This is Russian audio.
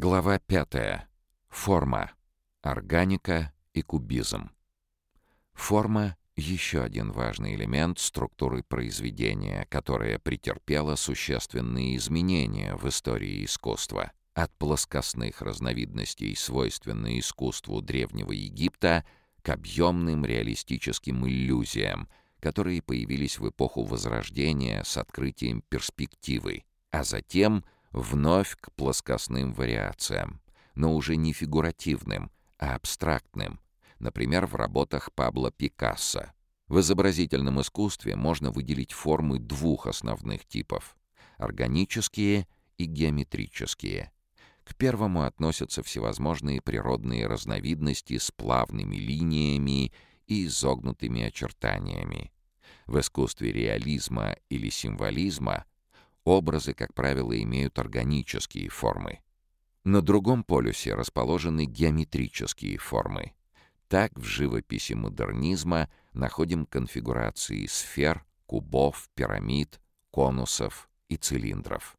Глава пятая. Форма. Органика и кубизм. Форма — еще один важный элемент структуры произведения, которая претерпела существенные изменения в истории искусства. От плоскостных разновидностей, свойственных искусству Древнего Египта, к объемным реалистическим иллюзиям, которые появились в эпоху Возрождения с открытием перспективы, а затем вновь к плоскостным вариациям, но уже не фигуративным, а абстрактным, например, в работах Пабло Пикассо. В изобразительном искусстве можно выделить формы двух основных типов — органические и геометрические. К первому относятся всевозможные природные разновидности с плавными линиями и изогнутыми очертаниями. В искусстве реализма или символизма образы, как правило, имеют органические формы. На другом полюсе расположены геометрические формы. Так в живописи модернизма находим конфигурации сфер, кубов, пирамид, конусов и цилиндров.